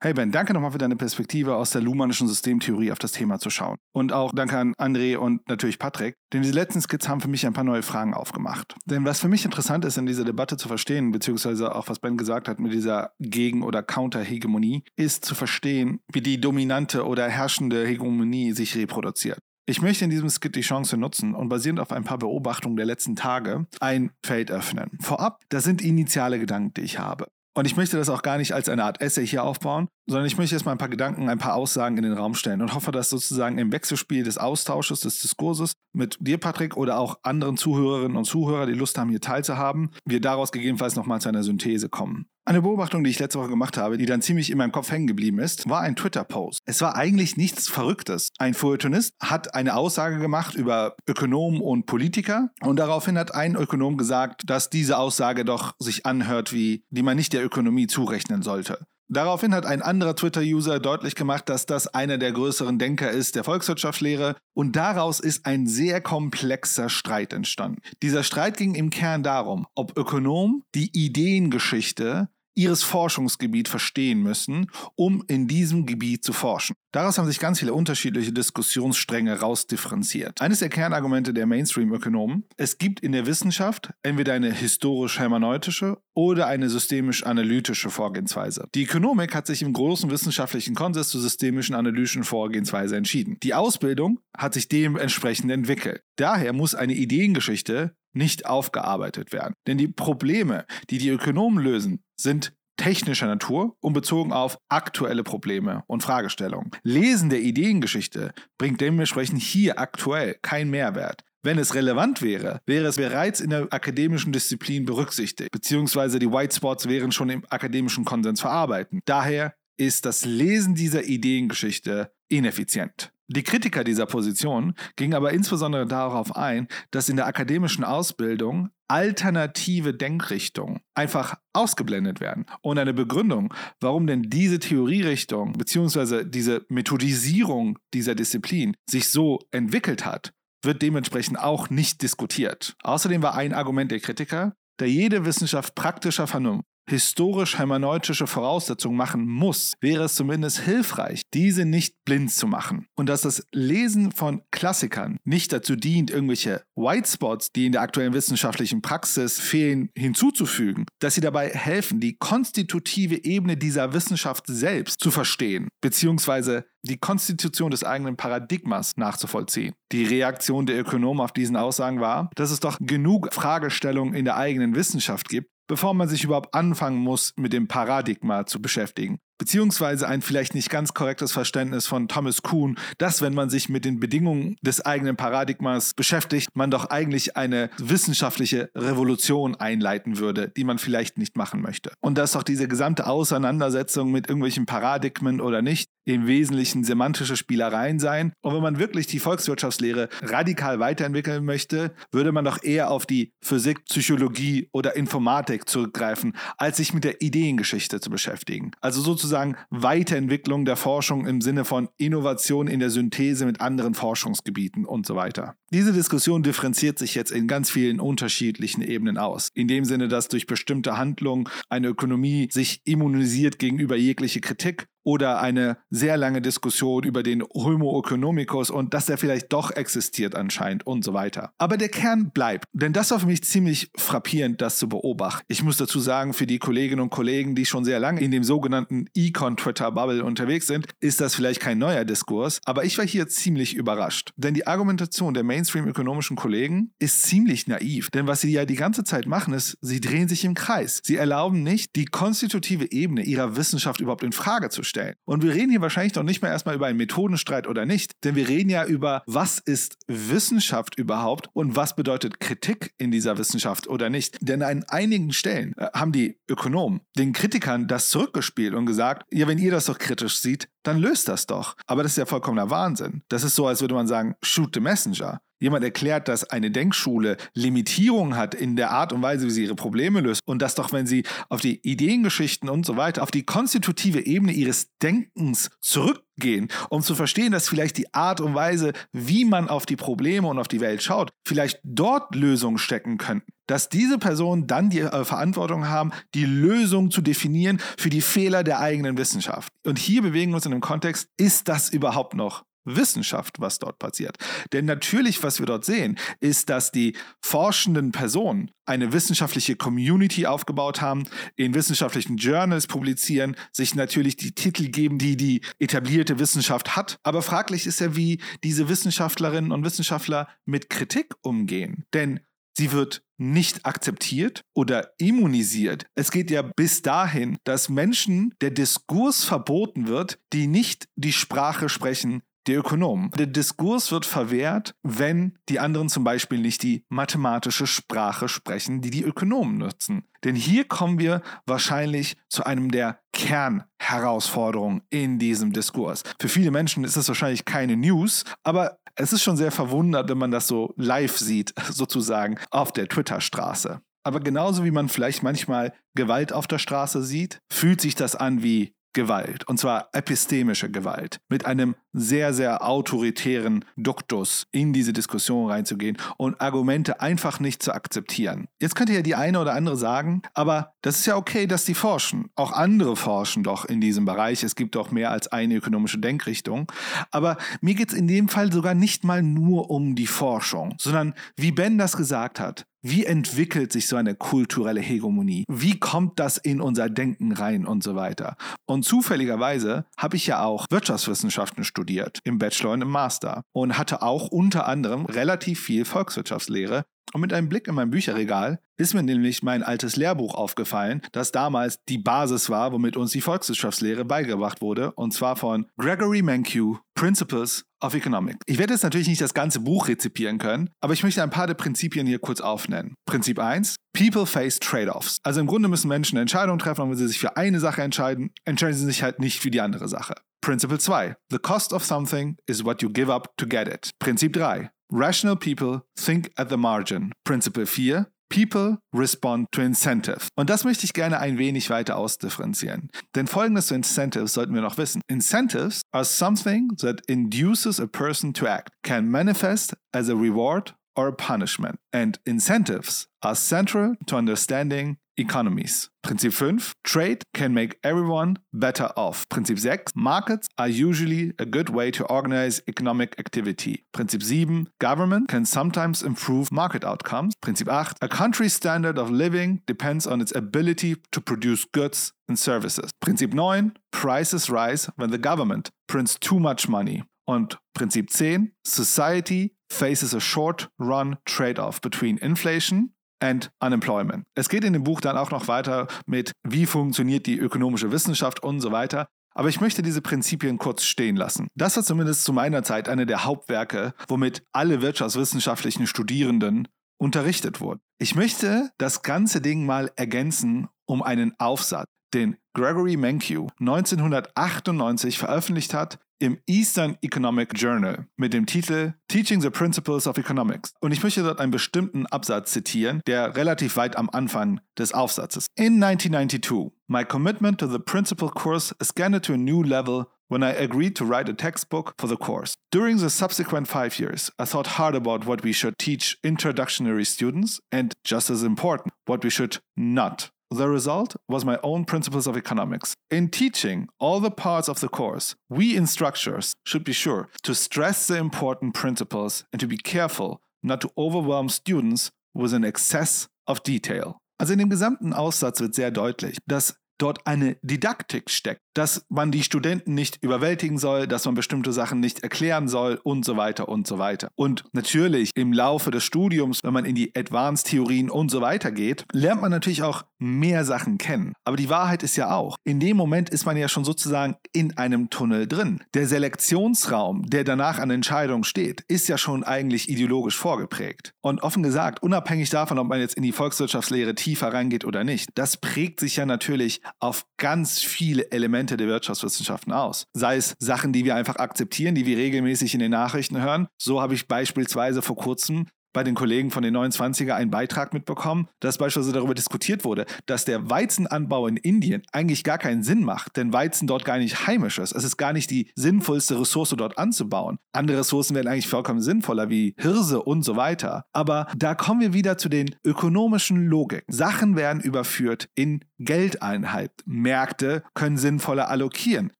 Hey Ben, danke nochmal für deine Perspektive aus der luhmannischen Systemtheorie auf das Thema zu schauen. Und auch danke an Andre und natürlich Patrick, denn diese letzten Skizzen haben für mich ein paar neue Fragen aufgemacht. Denn was für mich interessant ist, in dieser Debatte zu verstehen, beziehungsweise auch was Ben gesagt hat mit dieser Gegen- oder Counter-Hegemonie, ist zu verstehen, wie die dominante oder herrschende Hegemonie sich reproduziert. Ich möchte in diesem Skit die Chance nutzen und basierend auf ein paar Beobachtungen der letzten Tage ein Feld öffnen. Vorab, das sind initiale Gedanken, die ich habe. Und ich möchte das auch gar nicht als eine Art Essay hier aufbauen, sondern ich möchte erstmal ein paar Gedanken, ein paar Aussagen in den Raum stellen und hoffe, dass sozusagen im Wechselspiel des Austausches, des Diskurses mit dir, Patrick, oder auch anderen Zuhörerinnen und Zuhörern, die Lust haben, hier teilzuhaben, wir daraus gegebenenfalls nochmal zu einer Synthese kommen. Eine Beobachtung, die ich letzte Woche gemacht habe, die dann ziemlich in meinem Kopf hängen geblieben ist, war ein Twitter-Post. Es war eigentlich nichts Verrücktes. Ein Feuilletonist hat eine Aussage gemacht über Ökonomen und Politiker und daraufhin hat ein Ökonom gesagt, dass diese Aussage doch sich anhört, wie die man nicht der Ökonomie zurechnen sollte. Daraufhin hat ein anderer Twitter-User deutlich gemacht, dass das einer der größeren Denker ist der Volkswirtschaftslehre und daraus ist ein sehr komplexer Streit entstanden. Dieser Streit ging im Kern darum, ob Ökonomen die Ideengeschichte ihres Forschungsgebiet verstehen müssen, um in diesem Gebiet zu forschen. Daraus haben sich ganz viele unterschiedliche Diskussionsstränge rausdifferenziert. Eines der Kernargumente der Mainstream-Ökonomen: Es gibt in der Wissenschaft entweder eine historisch-hermeneutische oder eine systemisch-analytische Vorgehensweise. Die Ökonomik hat sich im großen wissenschaftlichen Konsens zur systemischen-analytischen Vorgehensweise entschieden. Die Ausbildung hat sich dementsprechend entwickelt. Daher muss eine Ideengeschichte nicht aufgearbeitet werden. Denn die Probleme, die die Ökonomen lösen, sind technischer Natur und bezogen auf aktuelle Probleme und Fragestellungen. Lesen der Ideengeschichte bringt dementsprechend hier aktuell keinen Mehrwert. Wenn es relevant wäre, wäre es bereits in der akademischen Disziplin berücksichtigt, beziehungsweise die White Spots wären schon im akademischen Konsens verarbeitet. Daher ist das Lesen dieser Ideengeschichte ineffizient. Die Kritiker dieser Position gingen aber insbesondere darauf ein, dass in der akademischen Ausbildung alternative Denkrichtungen einfach ausgeblendet werden. Und eine Begründung, warum denn diese Theorierichtung bzw. diese Methodisierung dieser Disziplin sich so entwickelt hat, wird dementsprechend auch nicht diskutiert. Außerdem war ein Argument der Kritiker, da jede Wissenschaft praktischer Vernunft historisch-hermeneutische Voraussetzungen machen muss, wäre es zumindest hilfreich, diese nicht blind zu machen. Und dass das Lesen von Klassikern nicht dazu dient, irgendwelche White Spots, die in der aktuellen wissenschaftlichen Praxis fehlen, hinzuzufügen, dass sie dabei helfen, die konstitutive Ebene dieser Wissenschaft selbst zu verstehen, beziehungsweise die Konstitution des eigenen Paradigmas nachzuvollziehen. Die Reaktion der Ökonomen auf diesen Aussagen war, dass es doch genug Fragestellungen in der eigenen Wissenschaft gibt, bevor man sich überhaupt anfangen muss, mit dem Paradigma zu beschäftigen. Beziehungsweise ein vielleicht nicht ganz korrektes Verständnis von Thomas Kuhn, dass, wenn man sich mit den Bedingungen des eigenen Paradigmas beschäftigt, man doch eigentlich eine wissenschaftliche Revolution einleiten würde, die man vielleicht nicht machen möchte. Und dass doch diese gesamte Auseinandersetzung mit irgendwelchen Paradigmen oder nicht im Wesentlichen semantische Spielereien seien. Und wenn man wirklich die Volkswirtschaftslehre radikal weiterentwickeln möchte, würde man doch eher auf die Physik, Psychologie oder Informatik zurückgreifen, als sich mit der Ideengeschichte zu beschäftigen. Also sozusagen Weiterentwicklung der Forschung im Sinne von Innovation in der Synthese mit anderen Forschungsgebieten und so weiter. Diese Diskussion differenziert sich jetzt in ganz vielen unterschiedlichen Ebenen aus. In dem Sinne, dass durch bestimmte Handlungen eine Ökonomie sich immunisiert gegenüber jegliche Kritik oder eine sehr lange Diskussion über den Homo Oeconomicus und dass der vielleicht doch existiert anscheinend und so weiter. Aber der Kern bleibt, denn das war für mich ziemlich frappierend, das zu beobachten. Ich muss dazu sagen, für die Kolleginnen und Kollegen, die schon sehr lange in dem sogenannten Econ-Twitter-Bubble unterwegs sind, ist das vielleicht kein neuer Diskurs, aber ich war hier ziemlich überrascht. Denn die Argumentation der Mainstream-ökonomischen Kollegen ist ziemlich naiv, denn was sie ja die ganze Zeit machen ist, sie drehen sich im Kreis. Sie erlauben nicht, die konstitutive Ebene ihrer Wissenschaft überhaupt in Frage zu stellen. Und wir reden hier wahrscheinlich noch nicht mal erstmal über einen Methodenstreit oder nicht, denn wir reden ja über, was ist Wissenschaft überhaupt und was bedeutet Kritik in dieser Wissenschaft oder nicht. Denn an einigen Stellen haben die Ökonomen den Kritikern das zurückgespielt und gesagt, ja, wenn ihr das doch kritisch seht, dann löst das doch. Aber das ist ja vollkommener Wahnsinn. Das ist so, als würde man sagen, shoot the messenger. Jemand erklärt, dass eine Denkschule Limitierungen hat in der Art und Weise, wie sie ihre Probleme löst und dass doch, wenn sie auf die Ideengeschichten und so weiter, auf die konstitutive Ebene ihres Denkens zurückgehen, um zu verstehen, dass vielleicht die Art und Weise, wie man auf die Probleme und auf die Welt schaut, vielleicht dort Lösungen stecken könnten. dass diese Personen dann die Verantwortung haben, die Lösung zu definieren für die Fehler der eigenen Wissenschaft. Und hier bewegen wir uns in einem Kontext, ist das überhaupt noch Wissenschaft, was dort passiert? Denn natürlich, was wir dort sehen, ist, dass die forschenden Personen eine wissenschaftliche Community aufgebaut haben, in wissenschaftlichen Journals publizieren, sich natürlich die Titel geben, die die etablierte Wissenschaft hat. Aber fraglich ist ja, wie diese Wissenschaftlerinnen und Wissenschaftler mit Kritik umgehen. Denn sie wird nicht akzeptiert oder immunisiert. Es geht ja bis dahin, dass Menschen der Diskurs verboten wird, die nicht die Sprache sprechen der Ökonomen. Der Diskurs wird verwehrt, wenn die anderen zum Beispiel nicht die mathematische Sprache sprechen, die die Ökonomen nutzen. Denn hier kommen wir wahrscheinlich zu einem der Kernherausforderungen in diesem Diskurs. Für viele Menschen ist das wahrscheinlich keine News, aber es ist schon sehr verwundert, wenn man das so live sieht, sozusagen auf der Twitterstraße. Aber genauso wie man vielleicht manchmal Gewalt auf der Straße sieht, fühlt sich das an wie Gewalt, und zwar epistemische Gewalt, mit einem sehr, sehr autoritären Duktus in diese Diskussion reinzugehen und Argumente einfach nicht zu akzeptieren. Jetzt könnte ja die eine oder andere sagen, aber das ist ja okay, dass die forschen. Auch andere forschen doch in diesem Bereich. Es gibt doch mehr als eine ökonomische Denkrichtung. Aber mir geht es in dem Fall sogar nicht mal nur um die Forschung, sondern wie Ben das gesagt hat, wie entwickelt sich so eine kulturelle Hegemonie? Wie kommt das in unser Denken rein und so weiter? Und zufälligerweise habe ich ja auch Wirtschaftswissenschaften studiert, im Bachelor und im Master, und hatte auch unter anderem relativ viel Volkswirtschaftslehre. Und mit einem Blick in mein Bücherregal ist mir nämlich mein altes Lehrbuch aufgefallen, das damals die Basis war, womit uns die Volkswirtschaftslehre beigebracht wurde, und zwar von Gregory Mankiw, Principles of Economics. Ich werde jetzt natürlich nicht das ganze Buch rezipieren können, aber ich möchte ein paar der Prinzipien hier kurz aufnennen. Prinzip 1, People face Trade-offs. Also im Grunde müssen Menschen Entscheidungen treffen, und wenn sie sich für eine Sache entscheiden, entscheiden sie sich halt nicht für die andere Sache. Principle 2, The cost of something is what you give up to get it. Prinzip 3, Rational people think at the margin. Principle 4, People respond to incentive. Und das möchte ich gerne ein wenig weiter ausdifferenzieren. Denn Folgendes zu Incentives sollten wir noch wissen. Incentives are something that induces a person to act, can manifest as a reward or a punishment. And incentives are central to understanding economies. Prinzip 5, Trade can make everyone better off. Prinzip 6, Markets are usually a good way to organize economic activity. Prinzip 7, Government can sometimes improve market outcomes. Prinzip 8, a country's standard of living depends on its ability to produce goods and services. Prinzip 9, Prices rise when the government prints too much money. Und Prinzip 10, Society faces a short-run trade-off between inflation and unemployment. Es geht in dem Buch dann auch noch weiter mit, wie funktioniert die ökonomische Wissenschaft und so weiter. Aber ich möchte diese Prinzipien kurz stehen lassen. Das war zumindest zu meiner Zeit eine der Hauptwerke, womit alle wirtschaftswissenschaftlichen Studierenden unterrichtet wurden. Ich möchte das ganze Ding mal ergänzen um einen Aufsatz, den Gregory Mankiw 1998 veröffentlicht hat, im Eastern Economic Journal mit dem Titel Teaching the Principles of Economics. Und ich möchte dort einen bestimmten Absatz zitieren, der relativ weit am Anfang des Aufsatzes. In 1992, my commitment to the principal course escalated to a new level when I agreed to write a textbook for the course. During the subsequent 5 years, I thought hard about what we should teach introductionary students and, just as important, what we should not. The result was my own Principles of Economics. In teaching all the parts of the course, we instructors should be sure to stress the important principles and to be careful not to overwhelm students with an excess of detail. Also in dem gesamten Aussatz wird sehr deutlich, dass dort eine Didaktik steckt, dass man die Studenten nicht überwältigen soll, dass man bestimmte Sachen nicht erklären soll und so weiter und so weiter. Und natürlich im Laufe des Studiums, wenn man in die Advanced-Theorien und so weiter geht, lernt man natürlich auch mehr Sachen kennen. Aber die Wahrheit ist ja auch, in dem Moment ist man ja schon sozusagen in einem Tunnel drin. Der Selektionsraum, der danach an Entscheidungen steht, ist ja schon eigentlich ideologisch vorgeprägt. Und offen gesagt, unabhängig davon, ob man jetzt in die Volkswirtschaftslehre tiefer reingeht oder nicht, das prägt sich ja natürlich auf ganz viele Elemente der Wirtschaftswissenschaften aus. Sei es Sachen, die wir einfach akzeptieren, die wir regelmäßig in den Nachrichten hören. So habe ich beispielsweise vor kurzem bei den Kollegen von den 29er einen Beitrag mitbekommen, dass beispielsweise darüber diskutiert wurde, dass der Weizenanbau in Indien eigentlich gar keinen Sinn macht, denn Weizen dort gar nicht heimisch ist. Es ist gar nicht die sinnvollste Ressource, dort anzubauen. Andere Ressourcen wären eigentlich vollkommen sinnvoller, wie Hirse und so weiter. Aber da kommen wir wieder zu den ökonomischen Logiken. Sachen werden überführt in Geldeinheit. Märkte können sinnvoller allokieren.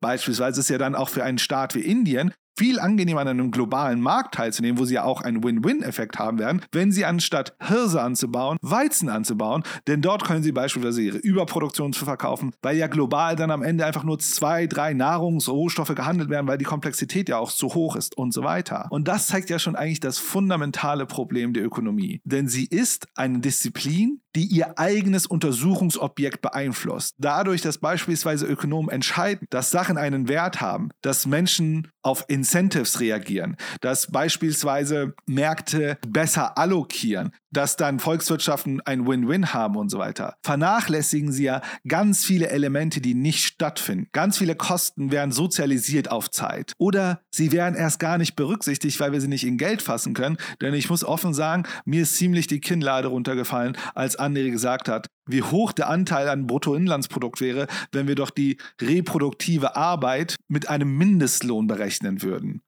Beispielsweise ist ja dann auch für einen Staat wie Indien viel angenehmer, an einem globalen Markt teilzunehmen, wo sie ja auch einen Win-Win-Effekt haben werden, wenn sie anstatt Hirse anzubauen, Weizen anzubauen, denn dort können sie beispielsweise ihre Überproduktion verkaufen, weil ja global dann am Ende einfach nur 2, 3 Nahrungsrohstoffe gehandelt werden, weil die Komplexität ja auch zu hoch ist und so weiter. Und das zeigt ja schon eigentlich das fundamentale Problem der Ökonomie, denn sie ist eine Disziplin, die ihr eigenes Untersuchungsobjekt beeinflusst. Dadurch, dass beispielsweise Ökonomen entscheiden, dass Sachen einen Wert haben, dass Menschen auf Incentives reagieren, dass beispielsweise Märkte besser allokieren, dass dann Volkswirtschaften ein Win-Win haben und so weiter, vernachlässigen sie ja ganz viele Elemente, die nicht stattfinden. Ganz viele Kosten werden sozialisiert auf Zeit. Oder sie werden erst gar nicht berücksichtigt, weil wir sie nicht in Geld fassen können. Denn ich muss offen sagen, mir ist ziemlich die Kinnlade runtergefallen, als Andre gesagt hat, wie hoch der Anteil an Bruttoinlandsprodukt wäre, wenn wir doch die reproduktive Arbeit mit einem Mindestlohn berechnen würden.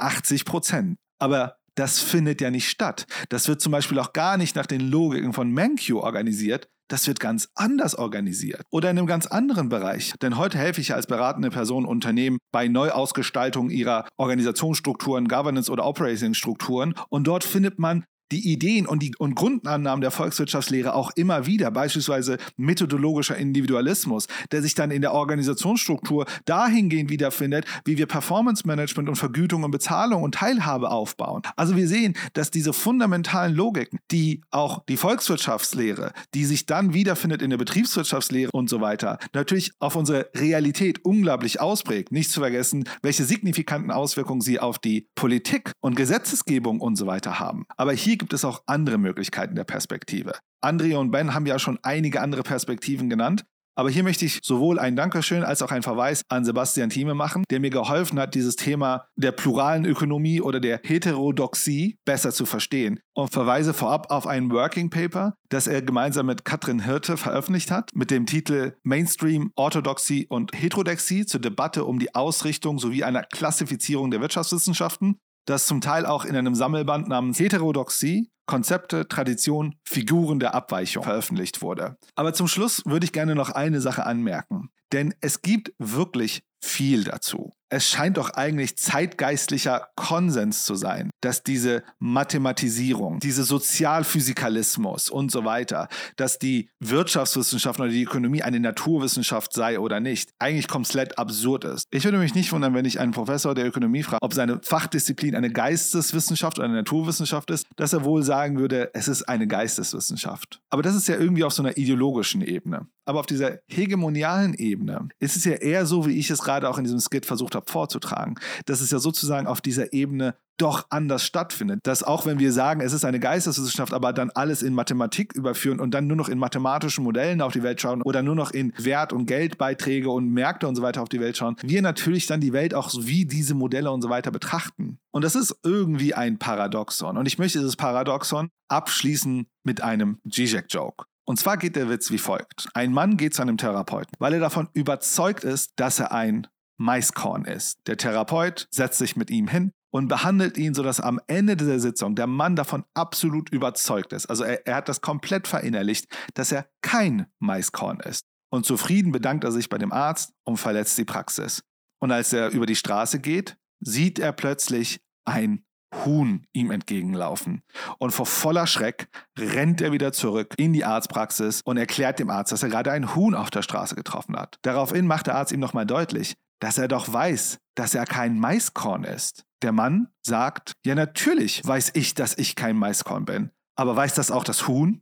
80%. Aber das findet ja nicht statt. Das wird zum Beispiel auch gar nicht nach den Logiken von Mankiw organisiert. Das wird ganz anders organisiert oder in einem ganz anderen Bereich. Denn heute helfe ich als beratende Person Unternehmen bei Neuausgestaltung ihrer Organisationsstrukturen, Governance- oder Operating-Strukturen. Und dort findet man die Ideen und die Grundannahmen der Volkswirtschaftslehre auch immer wieder, beispielsweise methodologischer Individualismus, der sich dann in der Organisationsstruktur dahingehend wiederfindet, wie wir Performance-Management und Vergütung und Bezahlung und Teilhabe aufbauen. Also wir sehen, dass diese fundamentalen Logiken, die auch die Volkswirtschaftslehre, die sich dann wiederfindet in der Betriebswirtschaftslehre und so weiter, natürlich auf unsere Realität unglaublich ausprägt. Nicht zu vergessen, welche signifikanten Auswirkungen sie auf die Politik und Gesetzesgebung und so weiter haben. Aber hier gibt es auch andere Möglichkeiten der Perspektive. Andre und Ben haben ja schon einige andere Perspektiven genannt, aber hier möchte ich sowohl ein Dankeschön als auch einen Verweis an Sebastian Thieme machen, der mir geholfen hat, dieses Thema der pluralen Ökonomie oder der Heterodoxie besser zu verstehen, und verweise vorab auf ein Working Paper, das er gemeinsam mit Katrin Hirte veröffentlicht hat, mit dem Titel Mainstream, Orthodoxie und Heterodoxie zur Debatte um die Ausrichtung sowie einer Klassifizierung der Wirtschaftswissenschaften, das zum Teil auch in einem Sammelband namens Heterodoxie, Konzepte, Traditionen, Figuren der Abweichung veröffentlicht wurde. Aber zum Schluss würde ich gerne noch eine Sache anmerken, denn es gibt wirklich viel dazu. Es scheint doch eigentlich zeitgeistlicher Konsens zu sein, dass diese Mathematisierung, diese Sozialphysikalismus und so weiter, dass die Wirtschaftswissenschaften oder die Ökonomie eine Naturwissenschaft sei oder nicht, eigentlich komplett absurd ist. Ich würde mich nicht wundern, wenn ich einen Professor der Ökonomie frage, ob seine Fachdisziplin eine Geisteswissenschaft oder eine Naturwissenschaft ist, dass er wohl sagen würde, es ist eine Geisteswissenschaft. Aber das ist ja irgendwie auf so einer ideologischen Ebene. Aber auf dieser hegemonialen Ebene ist es ja eher so, wie ich es gerade auch in diesem Skit versucht habe vorzutragen, dass es ja sozusagen auf dieser Ebene doch anders stattfindet. Dass auch wenn wir sagen, es ist eine Geisteswissenschaft, aber dann alles in Mathematik überführen und dann nur noch in mathematischen Modellen auf die Welt schauen oder nur noch in Wert- und Geldbeiträge und Märkte und so weiter auf die Welt schauen, wir natürlich dann die Welt auch wie diese Modelle und so weiter betrachten. Und das ist irgendwie ein Paradoxon. Und ich möchte dieses Paradoxon abschließen mit einem Zizek-Joke. Und zwar geht der Witz wie folgt. Ein Mann geht zu einem Therapeuten, weil er davon überzeugt ist, dass er ein Maiskorn ist. Der Therapeut setzt sich mit ihm hin und behandelt ihn, sodass am Ende dieser Sitzung der Mann davon absolut überzeugt ist. Also er hat das komplett verinnerlicht, dass er kein Maiskorn ist. Und zufrieden bedankt er sich bei dem Arzt und verlässt die Praxis. Und als er über die Straße geht, sieht er plötzlich ein Huhn ihm entgegenlaufen. Und vor voller Schreck rennt er wieder zurück in die Arztpraxis und erklärt dem Arzt, dass er gerade ein Huhn auf der Straße getroffen hat. Daraufhin macht der Arzt ihm nochmal deutlich, dass er doch weiß, dass er kein Maiskorn ist. Der Mann sagt, ja natürlich weiß ich, dass ich kein Maiskorn bin. Aber weiß das auch das Huhn?